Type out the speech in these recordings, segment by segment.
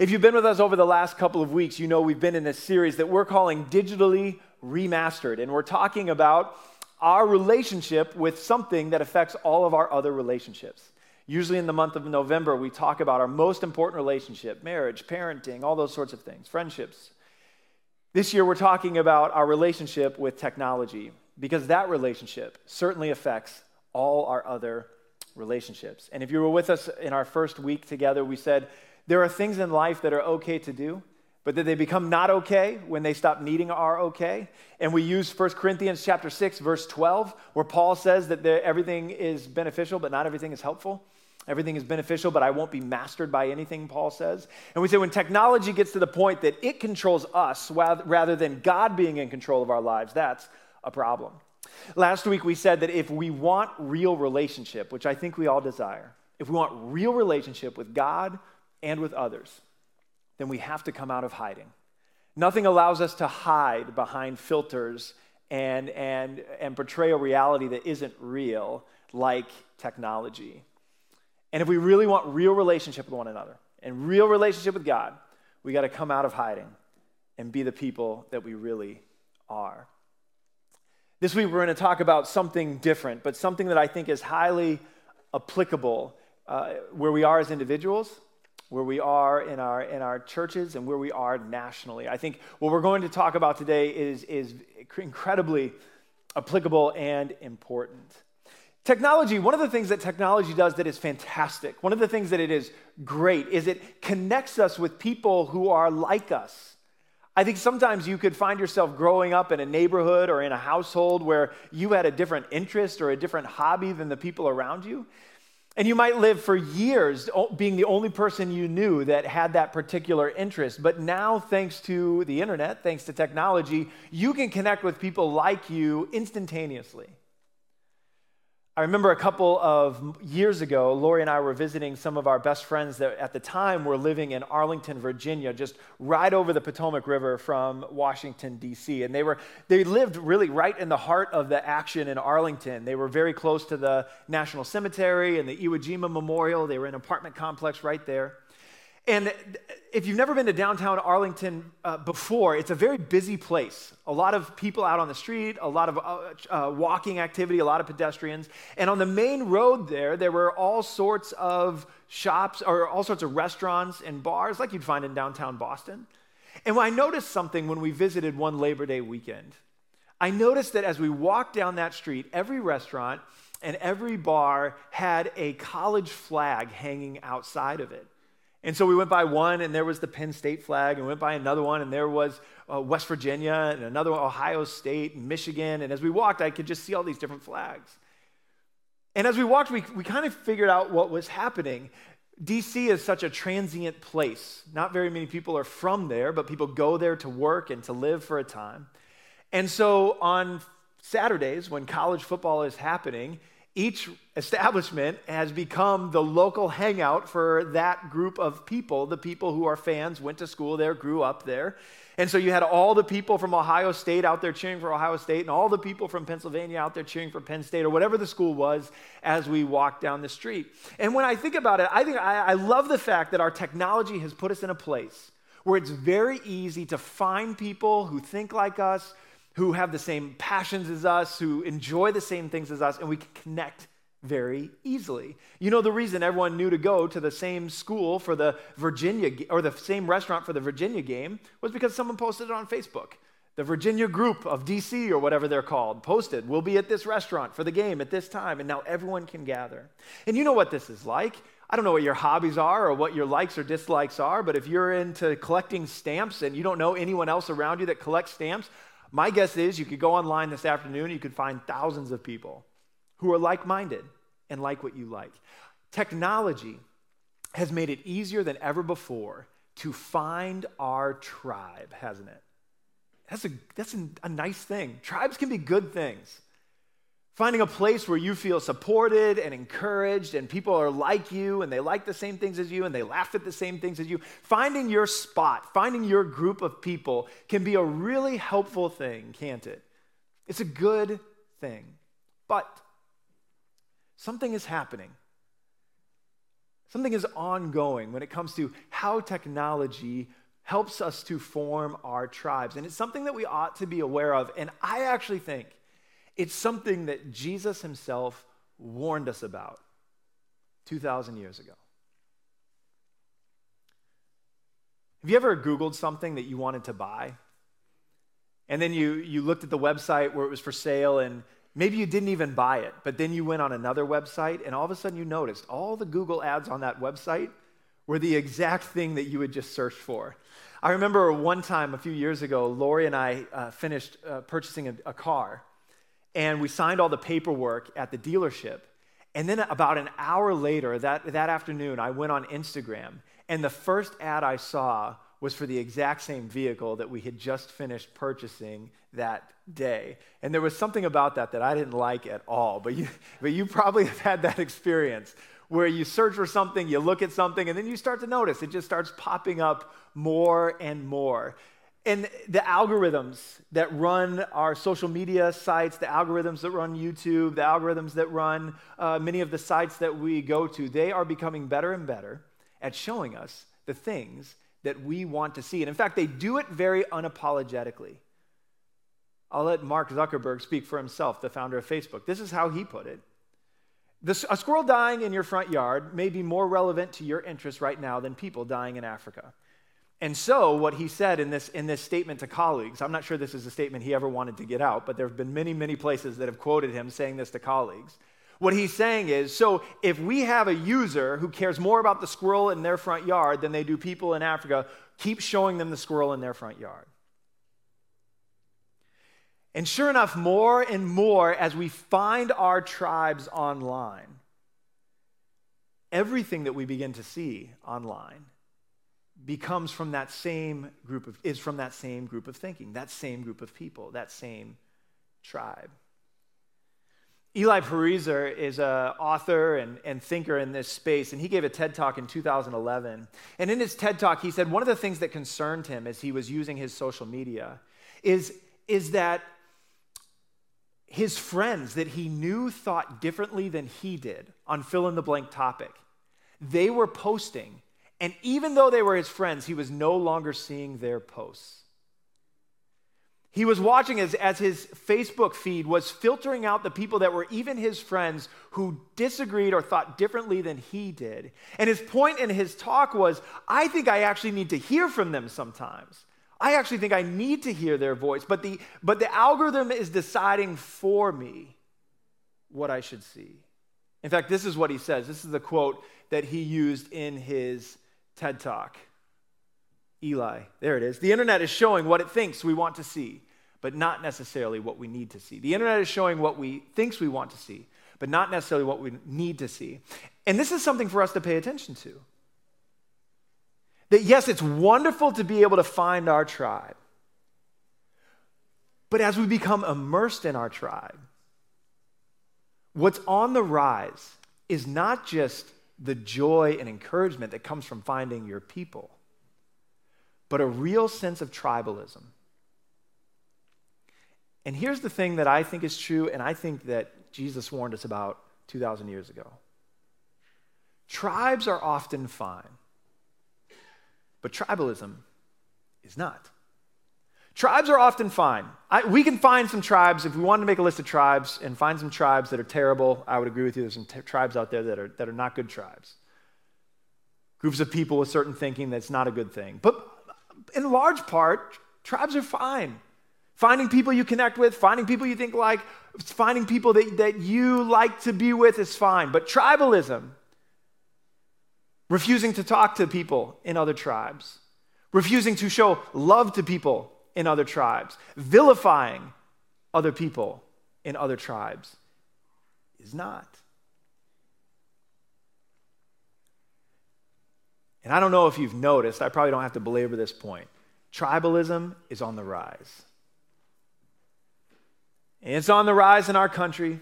If you've been with us over the last couple of weeks, you know we've been in this series that we're calling Digitally Remastered, and we're talking about our relationship with something that affects all of our other relationships. Usually in the month of November, we talk about our most important relationship, marriage, parenting, all those sorts of things, friendships. This year, we're talking about our relationship with technology, because that relationship certainly affects all our other relationships. And if you were with us in our first week together, we said there are things in life that are okay to do, but that they become not okay when they stop needing our okay. And we use 1 Corinthians chapter 6, verse 12, where Paul says that everything is beneficial, but not everything is helpful. Everything is beneficial, but I won't be mastered by anything, Paul says. And we say when technology gets to the point that it controls us rather than God being in control of our lives, that's a problem. Last week we said that if we want real relationship, which I think we all desire, if we want real relationship with God and with others, then we have to come out of hiding. Nothing allows us to hide behind filters and portray a reality that isn't real, like technology. And if we really want real relationship with one another and real relationship with God, we got to come out of hiding and be the people that we really are. This week, we're going to talk about something different, but something that I think is highly applicable where we are as individuals, where we are in our churches, and where we are nationally. I think what we're going to talk about today is incredibly applicable and important. Technology, one of the things that technology does that is fantastic, one of the things that it is great, is it connects us with people who are like us. I think sometimes you could find yourself growing up in a neighborhood or in a household where you had a different interest or a different hobby than the people around you. And you might live for years being the only person you knew that had that particular interest. But now, thanks to the internet, thanks to technology, you can connect with people like you instantaneously. I remember a couple of years ago, Lori and I were visiting some of our best friends that at the time were living in Arlington, Virginia, just right over the Potomac River from Washington, D.C. And they lived really right in the heart of the action in Arlington. They were very close to the National Cemetery and the Iwo Jima Memorial. They were in an apartment complex right there. And if you've never been to downtown Arlington before, it's a very busy place. A lot of people out on the street, a lot of walking activity, a lot of pedestrians. And on the main road there were all sorts of shops or all sorts of restaurants and bars like you'd find in downtown Boston. And I noticed something when we visited one Labor Day weekend. I noticed that as we walked down that street, every restaurant and every bar had a college flag hanging outside of it. And so we went by one, and there was the Penn State flag, and we went by another one, and there was West Virginia, and another one, Ohio State, and Michigan. And as we walked, I could just see all these different flags. And as we walked, we kind of figured out what was happening. D.C. is such a transient place. Not very many people are from there, but people go there to work and to live for a time. And so on Saturdays, when college football is happening, each establishment has become the local hangout for that group of people, the people who are fans, went to school there, grew up there. And so you had all the people from Ohio State out there cheering for Ohio State and all the people from Pennsylvania out there cheering for Penn State or whatever the school was as we walked down the street. And when I think about it, I think I love the fact that our technology has put us in a place where it's very easy to find people who think like us, who have the same passions as us, who enjoy the same things as us, and we can connect very easily. You know the reason everyone knew to go to the same school for the Virginia, or the same restaurant for the Virginia game was because someone posted it on Facebook. The Virginia group of D.C. or whatever they're called posted, we'll be at this restaurant for the game at this time, and now everyone can gather. And you know what this is like. I don't know what your hobbies are or what your likes or dislikes are, but if you're into collecting stamps and you don't know anyone else around you that collects stamps, my guess is you could go online this afternoon, you could find thousands of people who are like-minded and like what you like. Technology has made it easier than ever before to find our tribe, hasn't it? That's a nice thing. Tribes can be good things. Finding a place where you feel supported and encouraged and people are like you and they like the same things as you and they laugh at the same things as you. Finding your spot, finding your group of people can be a really helpful thing, can't it? It's a good thing. But something is happening. Something is ongoing when it comes to how technology helps us to form our tribes. And it's something that we ought to be aware of. And I actually think it's something that Jesus himself warned us about 2,000 years ago. Have you ever Googled something that you wanted to buy? And then you looked at the website where it was for sale, and maybe you didn't even buy it, but then you went on another website, and all of a sudden you noticed all the Google ads on that website were the exact thing that you had just searched for. I remember one time a few years ago, Lori and I finished purchasing a car, and we signed all the paperwork at the dealership. And then about an hour later, that afternoon, I went on Instagram, and the first ad I saw was for the exact same vehicle that we had just finished purchasing that day. And there was something about that I didn't like at all, but you probably have had that experience where you search for something, you look at something, and then you start to notice it just starts popping up more and more. And the algorithms that run our social media sites, the algorithms that run YouTube, the algorithms that run many of the sites that we go to, they are becoming better and better at showing us the things that we want to see. And in fact, they do it very unapologetically. I'll let Mark Zuckerberg speak for himself, the founder of Facebook. This is how he put it. A squirrel dying in your front yard may be more relevant to your interests right now than people dying in Africa. And so what he said in this statement to colleagues, I'm not sure this is a statement he ever wanted to get out, but there have been many, many places that have quoted him saying this to colleagues. What he's saying is, so if we have a user who cares more about the squirrel in their front yard than they do people in Africa, keep showing them the squirrel in their front yard. And sure enough, more and more as we find our tribes online, everything that we begin to see online becomes from that same group of, is from that same group of thinking, that same group of people, that same tribe. Eli Pariser is an author and thinker in this space, and he gave a TED Talk in 2011. And in his TED Talk, he said one of the things that concerned him as he was using his social media is that his friends that he knew thought differently than he did on fill-in-the-blank topic. They were posting, and even though they were his friends, he was no longer seeing their posts. He was watching as his Facebook feed was filtering out the people that were even his friends who disagreed or thought differently than he did. And his point in his talk was, I think I actually need to hear from them sometimes. I actually think I need to hear their voice, but the algorithm is deciding for me what I should see. In fact, this is what he says. This is the quote that he used in his TED Talk. Eli, there it is. The internet is showing what it thinks we want to see, but not necessarily what we need to see. The internet is showing what we thinks we want to see, but not necessarily what we need to see. And this is something for us to pay attention to. That yes, it's wonderful to be able to find our tribe, but as we become immersed in our tribe, what's on the rise is not just the joy and encouragement that comes from finding your people, but a real sense of tribalism. And here's the thing that I think is true, and I think that Jesus warned us about 2,000 years ago. Tribes are often fine, but tribalism is not. Tribes are often fine. We can find some tribes. If we wanted to make a list of tribes and find some tribes that are terrible, I would agree with you. There's some tribes out there that are not good tribes. Groups of people with certain thinking that's not a good thing. But in large part, tribes are fine. Finding people you connect with, finding people you think like, finding people that you like to be with is fine. But tribalism, refusing to talk to people in other tribes, refusing to show love to people in other tribes, vilifying other people in other tribes is not. And I don't know if you've noticed, I probably don't have to belabor this point. Tribalism is on the rise. And it's on the rise in our country,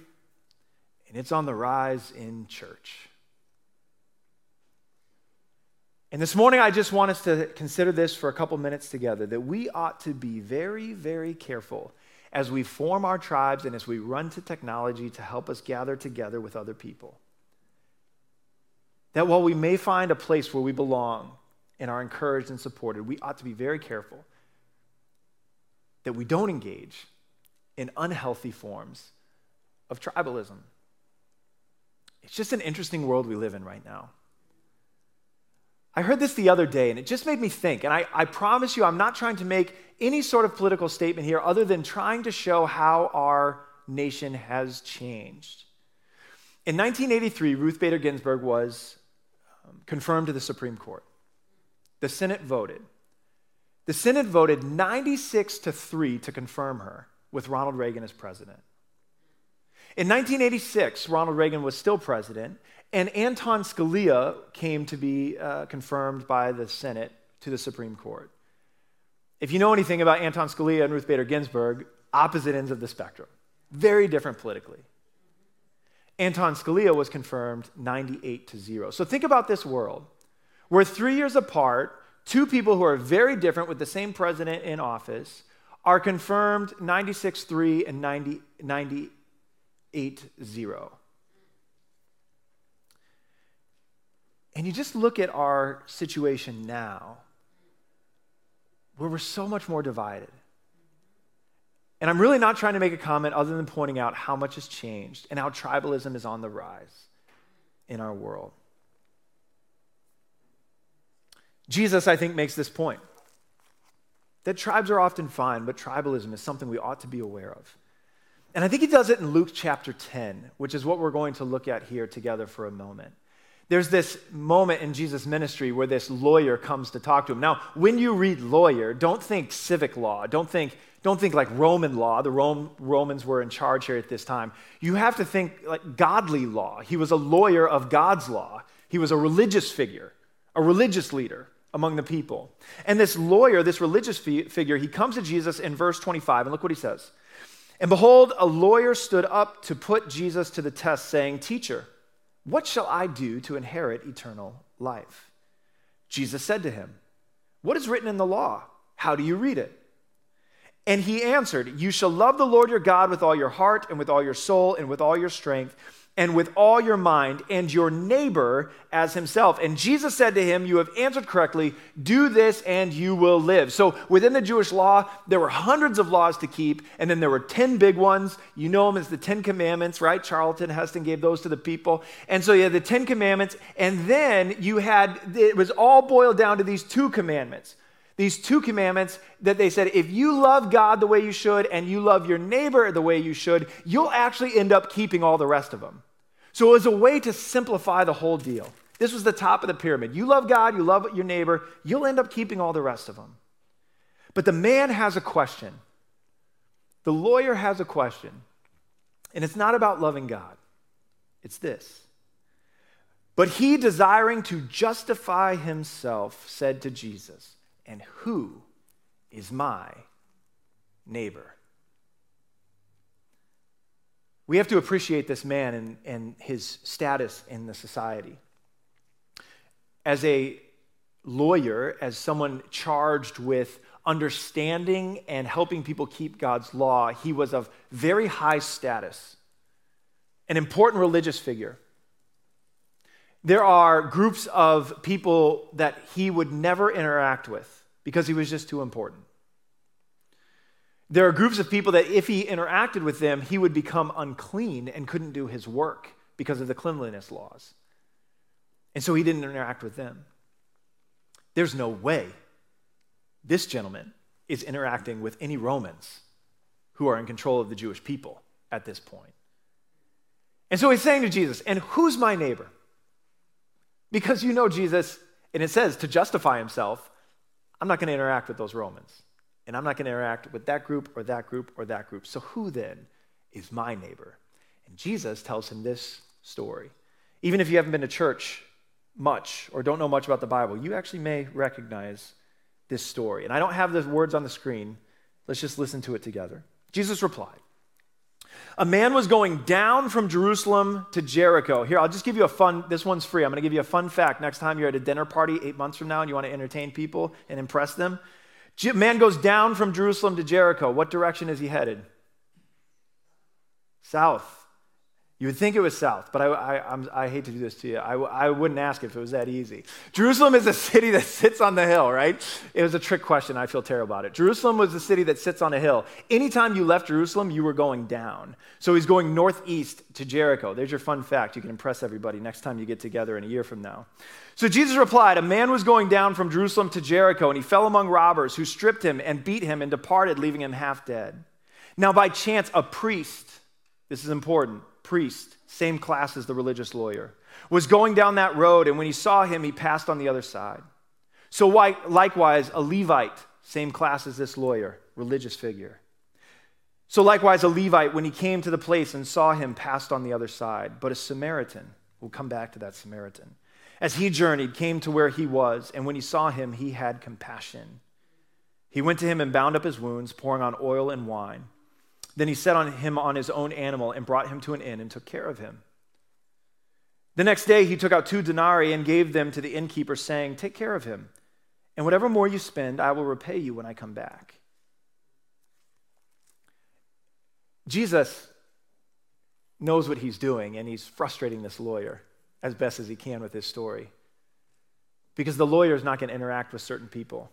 and it's on the rise in church. And this morning, I just want us to consider this for a couple minutes together, that we ought to be very, very careful as we form our tribes and as we run to technology to help us gather together with other people. That while we may find a place where we belong and are encouraged and supported, we ought to be very careful that we don't engage in unhealthy forms of tribalism. It's just an interesting world we live in right now. I heard this the other day, and it just made me think, and I promise you I'm not trying to make any sort of political statement here other than trying to show how our nation has changed. In 1983, Ruth Bader Ginsburg was confirmed to the Supreme Court. The Senate voted. The Senate voted 96-3 to confirm her, with Ronald Reagan as president. In 1986, Ronald Reagan was still president, and Anton Scalia came to be confirmed by the Senate to the Supreme Court. If you know anything about Anton Scalia and Ruth Bader Ginsburg, opposite ends of the spectrum, very different politically. Anton Scalia was confirmed 98-0. So think about this world. We're 3 years apart, two people who are very different with the same president in office are confirmed 96-3 and 98-0. And you just look at our situation now, where we're so much more divided. And I'm really not trying to make a comment other than pointing out how much has changed and how tribalism is on the rise in our world. Jesus, I think, makes this point, that tribes are often fine, but tribalism is something we ought to be aware of. And I think he does it in Luke chapter 10, which is what we're going to look at here together for a moment. There's this moment in Jesus' ministry where this lawyer comes to talk to him. Now, when you read lawyer, don't think civic law. Don't think like Roman law. The Romans were in charge here at this time. You have to think like godly law. He was a lawyer of God's law. He was a religious figure, a religious leader among the people. And this lawyer, this religious figure, he comes to Jesus in verse 25, and look what he says. And behold, a lawyer stood up to put Jesus to the test, saying, "Teacher, what shall I do to inherit eternal life?" Jesus said to him, "What is written in the law? How do you read it?" And he answered, "You shall love the Lord your God with all your heart and with all your soul and with all your strength and with all your mind, and your neighbor as himself." And Jesus said to him, "You have answered correctly. Do this and you will live." So within the Jewish law, there were hundreds of laws to keep, and then there were 10 big ones. You know them as the 10 commandments, right? Charlton Heston gave those to the people. And so you had the 10 commandments, and then you had, it was all boiled down to these two commandments. These two commandments that they said, if you love God the way you should and you love your neighbor the way you should, you'll actually end up keeping all the rest of them. So it was a way to simplify the whole deal. This was the top of the pyramid. You love God, you love your neighbor, you'll end up keeping all the rest of them. But the man has a question. The lawyer has a question. And it's not about loving God. It's this. But he, desiring to justify himself, said to Jesus, "And who is my neighbor?" We have to appreciate this man and his status in the society. As a lawyer, as someone charged with understanding and helping people keep God's law, he was of very high status, an important religious figure. There are groups of people that he would never interact with because he was just too important. There are groups of people that if he interacted with them, he would become unclean and couldn't do his work because of the cleanliness laws. And so he didn't interact with them. There's no way this gentleman is interacting with any Romans who are in control of the Jewish people at this point. And so he's saying to Jesus, "And who's my neighbor?" Because you know Jesus, and it says to justify himself, I'm not going to interact with those Romans. And I'm not going to interact with that group or that group or that group. So who then is my neighbor? And Jesus tells him this story. Even if you haven't been to church much or don't know much about the Bible, you actually may recognize this story. And I don't have the words on the screen. Let's just listen to it together. Jesus replied, "A man was going down from Jerusalem to Jericho." Here, I'll just give you a fun, this one's free. I'm going to give you a fun fact. Next time you're at a dinner party 8 months from now and you want to entertain people and impress them, man goes down from Jerusalem to Jericho. What direction is he headed? South. You would think it was south, but I hate to do this to you. I wouldn't ask if it was that easy. Jerusalem is a city that sits on the hill, right? It was a trick question. I feel terrible about it. Jerusalem was the city that sits on a hill. Anytime you left Jerusalem, you were going down. So he's going northeast to Jericho. There's your fun fact. You can impress everybody next time you get together in a year from now. So Jesus replied, a man was going down from Jerusalem to Jericho, and he fell among robbers who stripped him and beat him and departed, leaving him half dead. Now by chance, a priest, this is important, priest, same class as the religious lawyer, was going down that road, and when he saw him, he passed on the other side. So likewise, a Levite, same class as this lawyer, religious figure. So likewise, a Levite, when he came to the place and saw him, passed on the other side. But a Samaritan, we'll come back to that Samaritan, as he journeyed, came to where he was, and when he saw him, he had compassion. He went to him and bound up his wounds, pouring on oil and wine. Then he set on him on his own animal and brought him to an inn and took care of him. The next day he took out 2 denarii and gave them to the innkeeper, saying, take care of him, and whatever more you spend, I will repay you when I come back. Jesus knows what he's doing, and he's frustrating this lawyer as best as he can with his story, because the lawyer is not going to interact with certain people.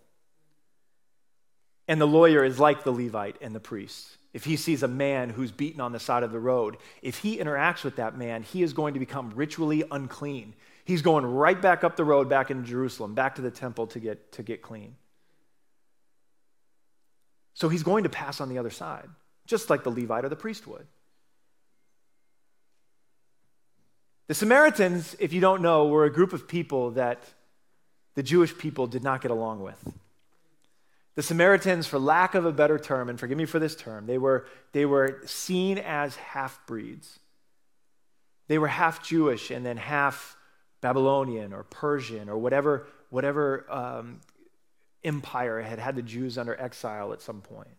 And the lawyer is like the Levite and the priest. If he sees a man who's beaten on the side of the road, if he interacts with that man, he is going to become ritually unclean. He's going right back up the road, back into Jerusalem, back to the temple to get clean. So he's going to pass on the other side, just like the Levite or the priest would. The Samaritans, if you don't know, were a group of people that the Jewish people did not get along with. The Samaritans, for lack of a better term, and forgive me for this term, they were seen as half-breeds. They were half-Jewish and then half-Babylonian or Persian or whatever empire had the Jews under exile at some point.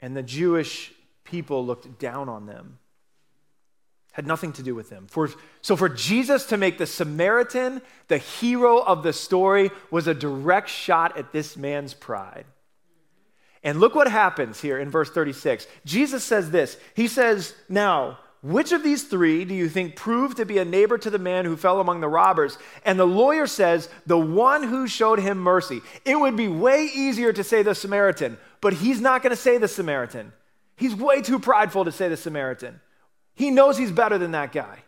And the Jewish people looked down on them, had nothing to do with them. So for Jesus to make the Samaritan the hero of the story was a direct shot at this man's pride. And look what happens here in verse 36. Jesus says this. He says, now, which of these 3 do you think proved to be a neighbor to the man who fell among the robbers? And the lawyer says, the one who showed him mercy. It would be way easier to say the Samaritan, but he's not going to say the Samaritan. He's way too prideful to say the Samaritan. He knows he's better than that guy.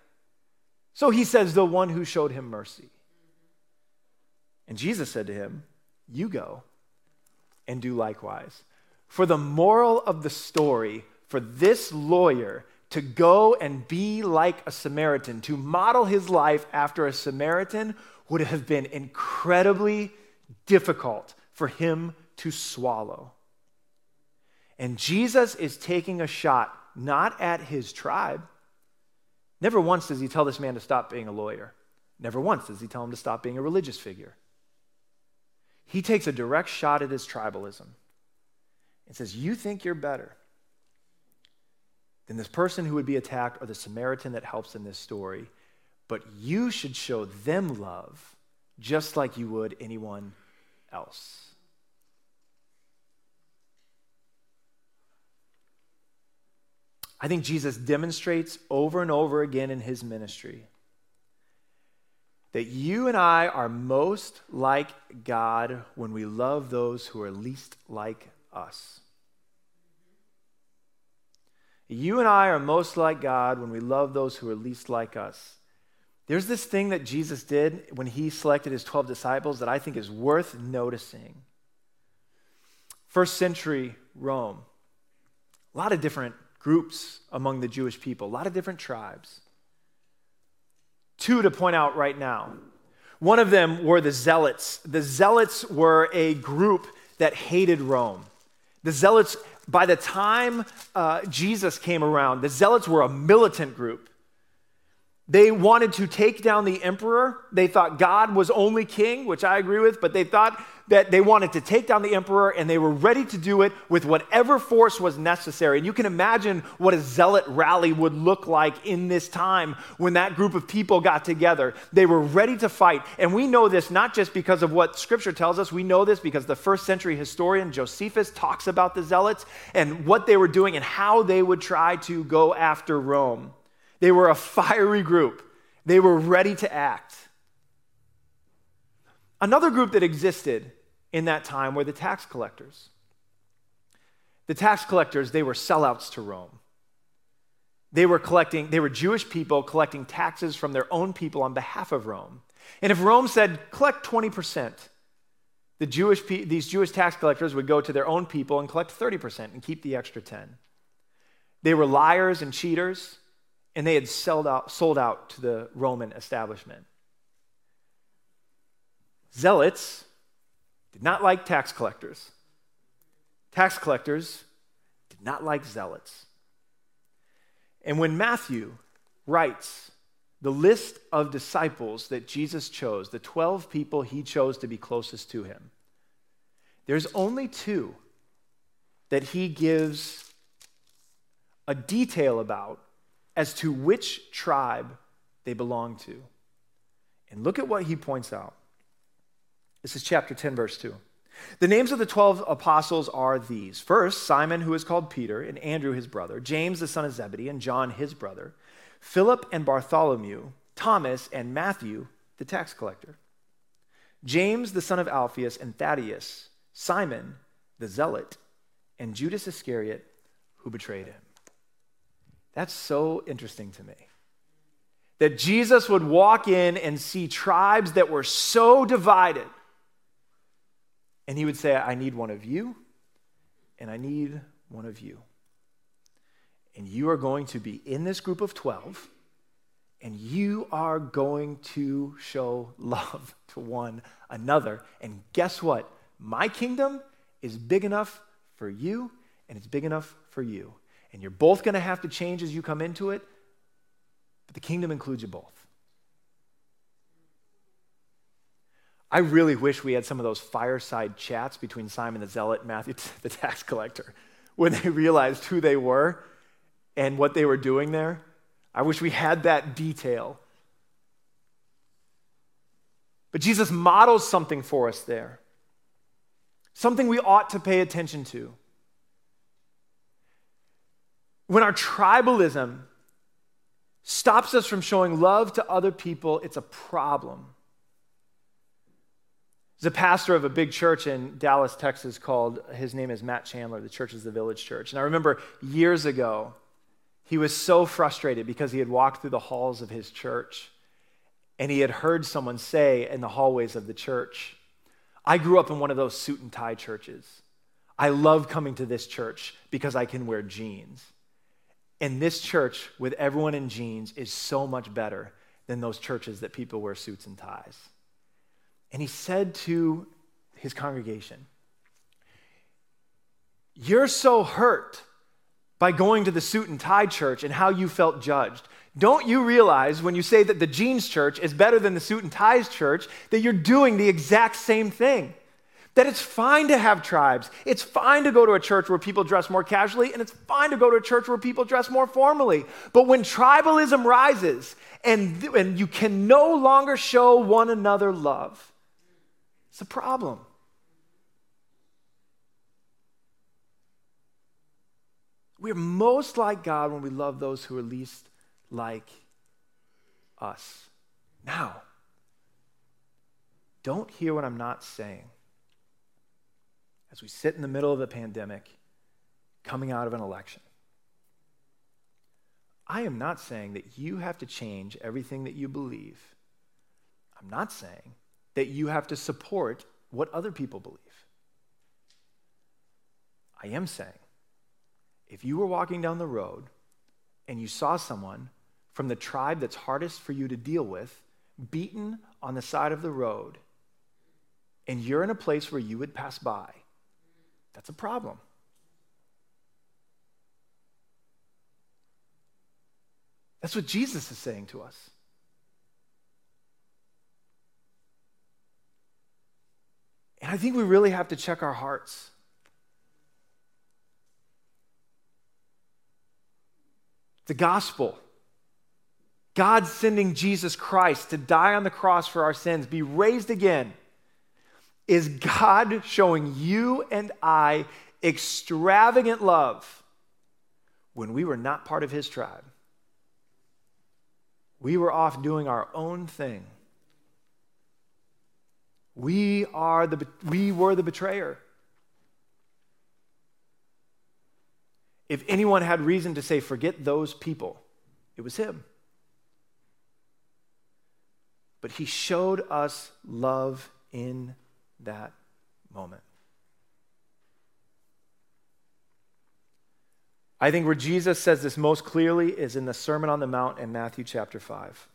So he says, the one who showed him mercy. And Jesus said to him, you go and do likewise. For the moral of the story, for this lawyer to go and be like a Samaritan, to model his life after a Samaritan, would have been incredibly difficult for him to swallow. And Jesus is taking a shot not at his tribe. Never once does he tell this man to stop being a lawyer. Never once does he tell him to stop being a religious figure. He takes a direct shot at his tribalism and says, you think you're better than this person who would be attacked or the Samaritan that helps in this story, but you should show them love just like you would anyone else. I think Jesus demonstrates over and over again in his ministry that you and I are most like God when we love those who are least like us. You and I are most like God when we love those who are least like us. There's this thing that Jesus did when he selected his 12 disciples that I think is worth noticing. First century Rome, a lot of different groups among the Jewish people, a lot of different tribes. 2 to point out right now. One of them were the Zealots. The Zealots were a group that hated Rome. The Zealots, by the time Jesus came around, the Zealots were a militant group. They wanted to take down the emperor. They thought God was only king, which I agree with, but they thought that they wanted to take down the emperor, and they were ready to do it with whatever force was necessary. And you can imagine what a zealot rally would look like in this time when that group of people got together. They were ready to fight. And we know this not just because of what Scripture tells us. We know this because the first century historian Josephus talks about the zealots and what they were doing and how they would try to go after Rome. They were a fiery group. They were ready to act. Another group that existed in that time were the tax collectors. The tax collectors, they were sellouts to Rome. They were Jewish people collecting taxes from their own people on behalf of Rome. And if Rome said, collect 20%, these Jewish tax collectors would go to their own people and collect 30% and keep the extra 10. They were liars and cheaters, and they had sold out to the Roman establishment. Zealots did not like tax collectors. Tax collectors did not like zealots. And when Matthew writes the list of disciples that Jesus chose, the 12 people he chose to be closest to him, there's only two that he gives a detail about as to which tribe they belong to. And look at what he points out. This is chapter 10, verse 2. The names of the 12 apostles are these. First, Simon, who is called Peter, and Andrew, his brother, James, the son of Zebedee, and John, his brother, Philip and Bartholomew, Thomas and Matthew, the tax collector, James, the son of Alphaeus, and Thaddeus, Simon, the zealot, and Judas Iscariot, who betrayed him. That's so interesting to me, that Jesus would walk in and see tribes that were so divided, and he would say, I need one of you, and I need one of you. And you are going to be in this group of 12, and you are going to show love to one another. And guess what? My kingdom is big enough for you, and it's big enough for you. And you're both going to have to change as you come into it, but the kingdom includes you both. I really wish we had some of those fireside chats between Simon the Zealot and Matthew the tax collector when they realized who they were and what they were doing there. I wish we had that detail. But Jesus models something for us there, something we ought to pay attention to. When our tribalism stops us from showing love to other people, it's a problem. There's a pastor of a big church in Dallas, Texas, his name is Matt Chandler. The church is the Village Church. And I remember years ago, he was so frustrated because he had walked through the halls of his church and he had heard someone say in the hallways of the church, I grew up in one of those suit and tie churches. I love coming to this church because I can wear jeans. And this church with everyone in jeans is so much better than those churches that people wear suits and ties. And he said to his congregation, you're so hurt by going to the suit and tie church and how you felt judged. Don't you realize when you say that the jeans church is better than the suit and ties church, that you're doing the exact same thing? That it's fine to have tribes. It's fine to go to a church where people dress more casually, and it's fine to go to a church where people dress more formally. But when tribalism rises and you can no longer show one another love, it's a problem. We're most like God when we love those who are least like us. Now, don't hear what I'm not saying. As we sit in the middle of a pandemic, coming out of an election, I am not saying that you have to change everything that you believe. I'm not saying that you have to support what other people believe. I am saying, if you were walking down the road and you saw someone from the tribe that's hardest for you to deal with, beaten on the side of the road, and you're in a place where you would pass by, that's a problem. That's what Jesus is saying to us. I think we really have to check our hearts. The gospel, God sending Jesus Christ to die on the cross for our sins, be raised again, is God showing you and I extravagant love when we were not part of his tribe. We were off doing our own thing. We were the betrayer. If anyone had reason to say, forget those people, it was him. But he showed us love in that moment. I think where Jesus says this most clearly is in the Sermon on the Mount in Matthew chapter 5.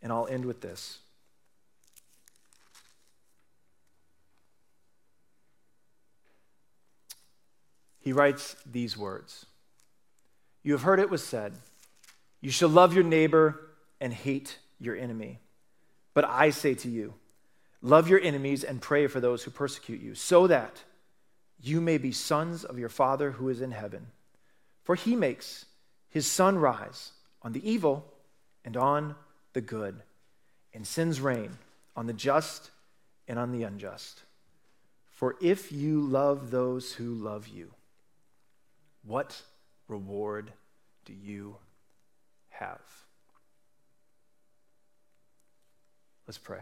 And I'll end with this. He writes these words. You have heard it was said, you shall love your neighbor and hate your enemy. But I say to you, love your enemies and pray for those who persecute you, so that you may be sons of your Father who is in heaven. For he makes his sun rise on the evil and on the good, and sends rain on the just and on the unjust. For if you love those who love you, what reward do you have? Let's pray.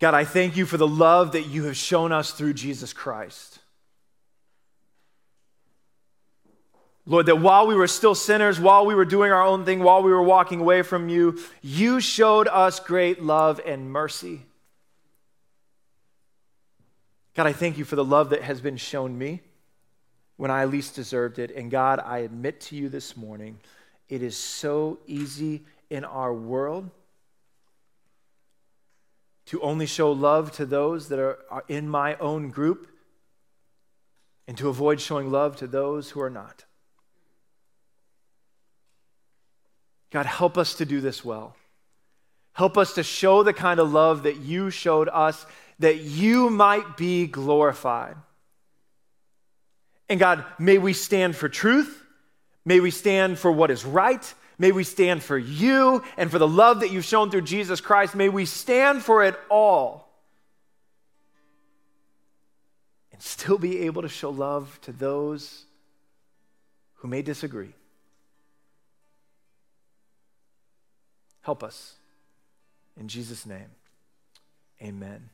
God, I thank you for the love that you have shown us through Jesus Christ. Lord, that while we were still sinners, while we were doing our own thing, while we were walking away from you, you showed us great love and mercy. God, I thank you for the love that has been shown me when I least deserved it. And God, I admit to you this morning, it is so easy in our world to only show love to those that are in my own group and to avoid showing love to those who are not. God, help us to do this well. Help us to show the kind of love that you showed us, that you might be glorified. And God, may we stand for truth. May we stand for what is right. May we stand for you and for the love that you've shown through Jesus Christ. May we stand for it all and still be able to show love to those who may disagree. Help us. In Jesus' name, amen.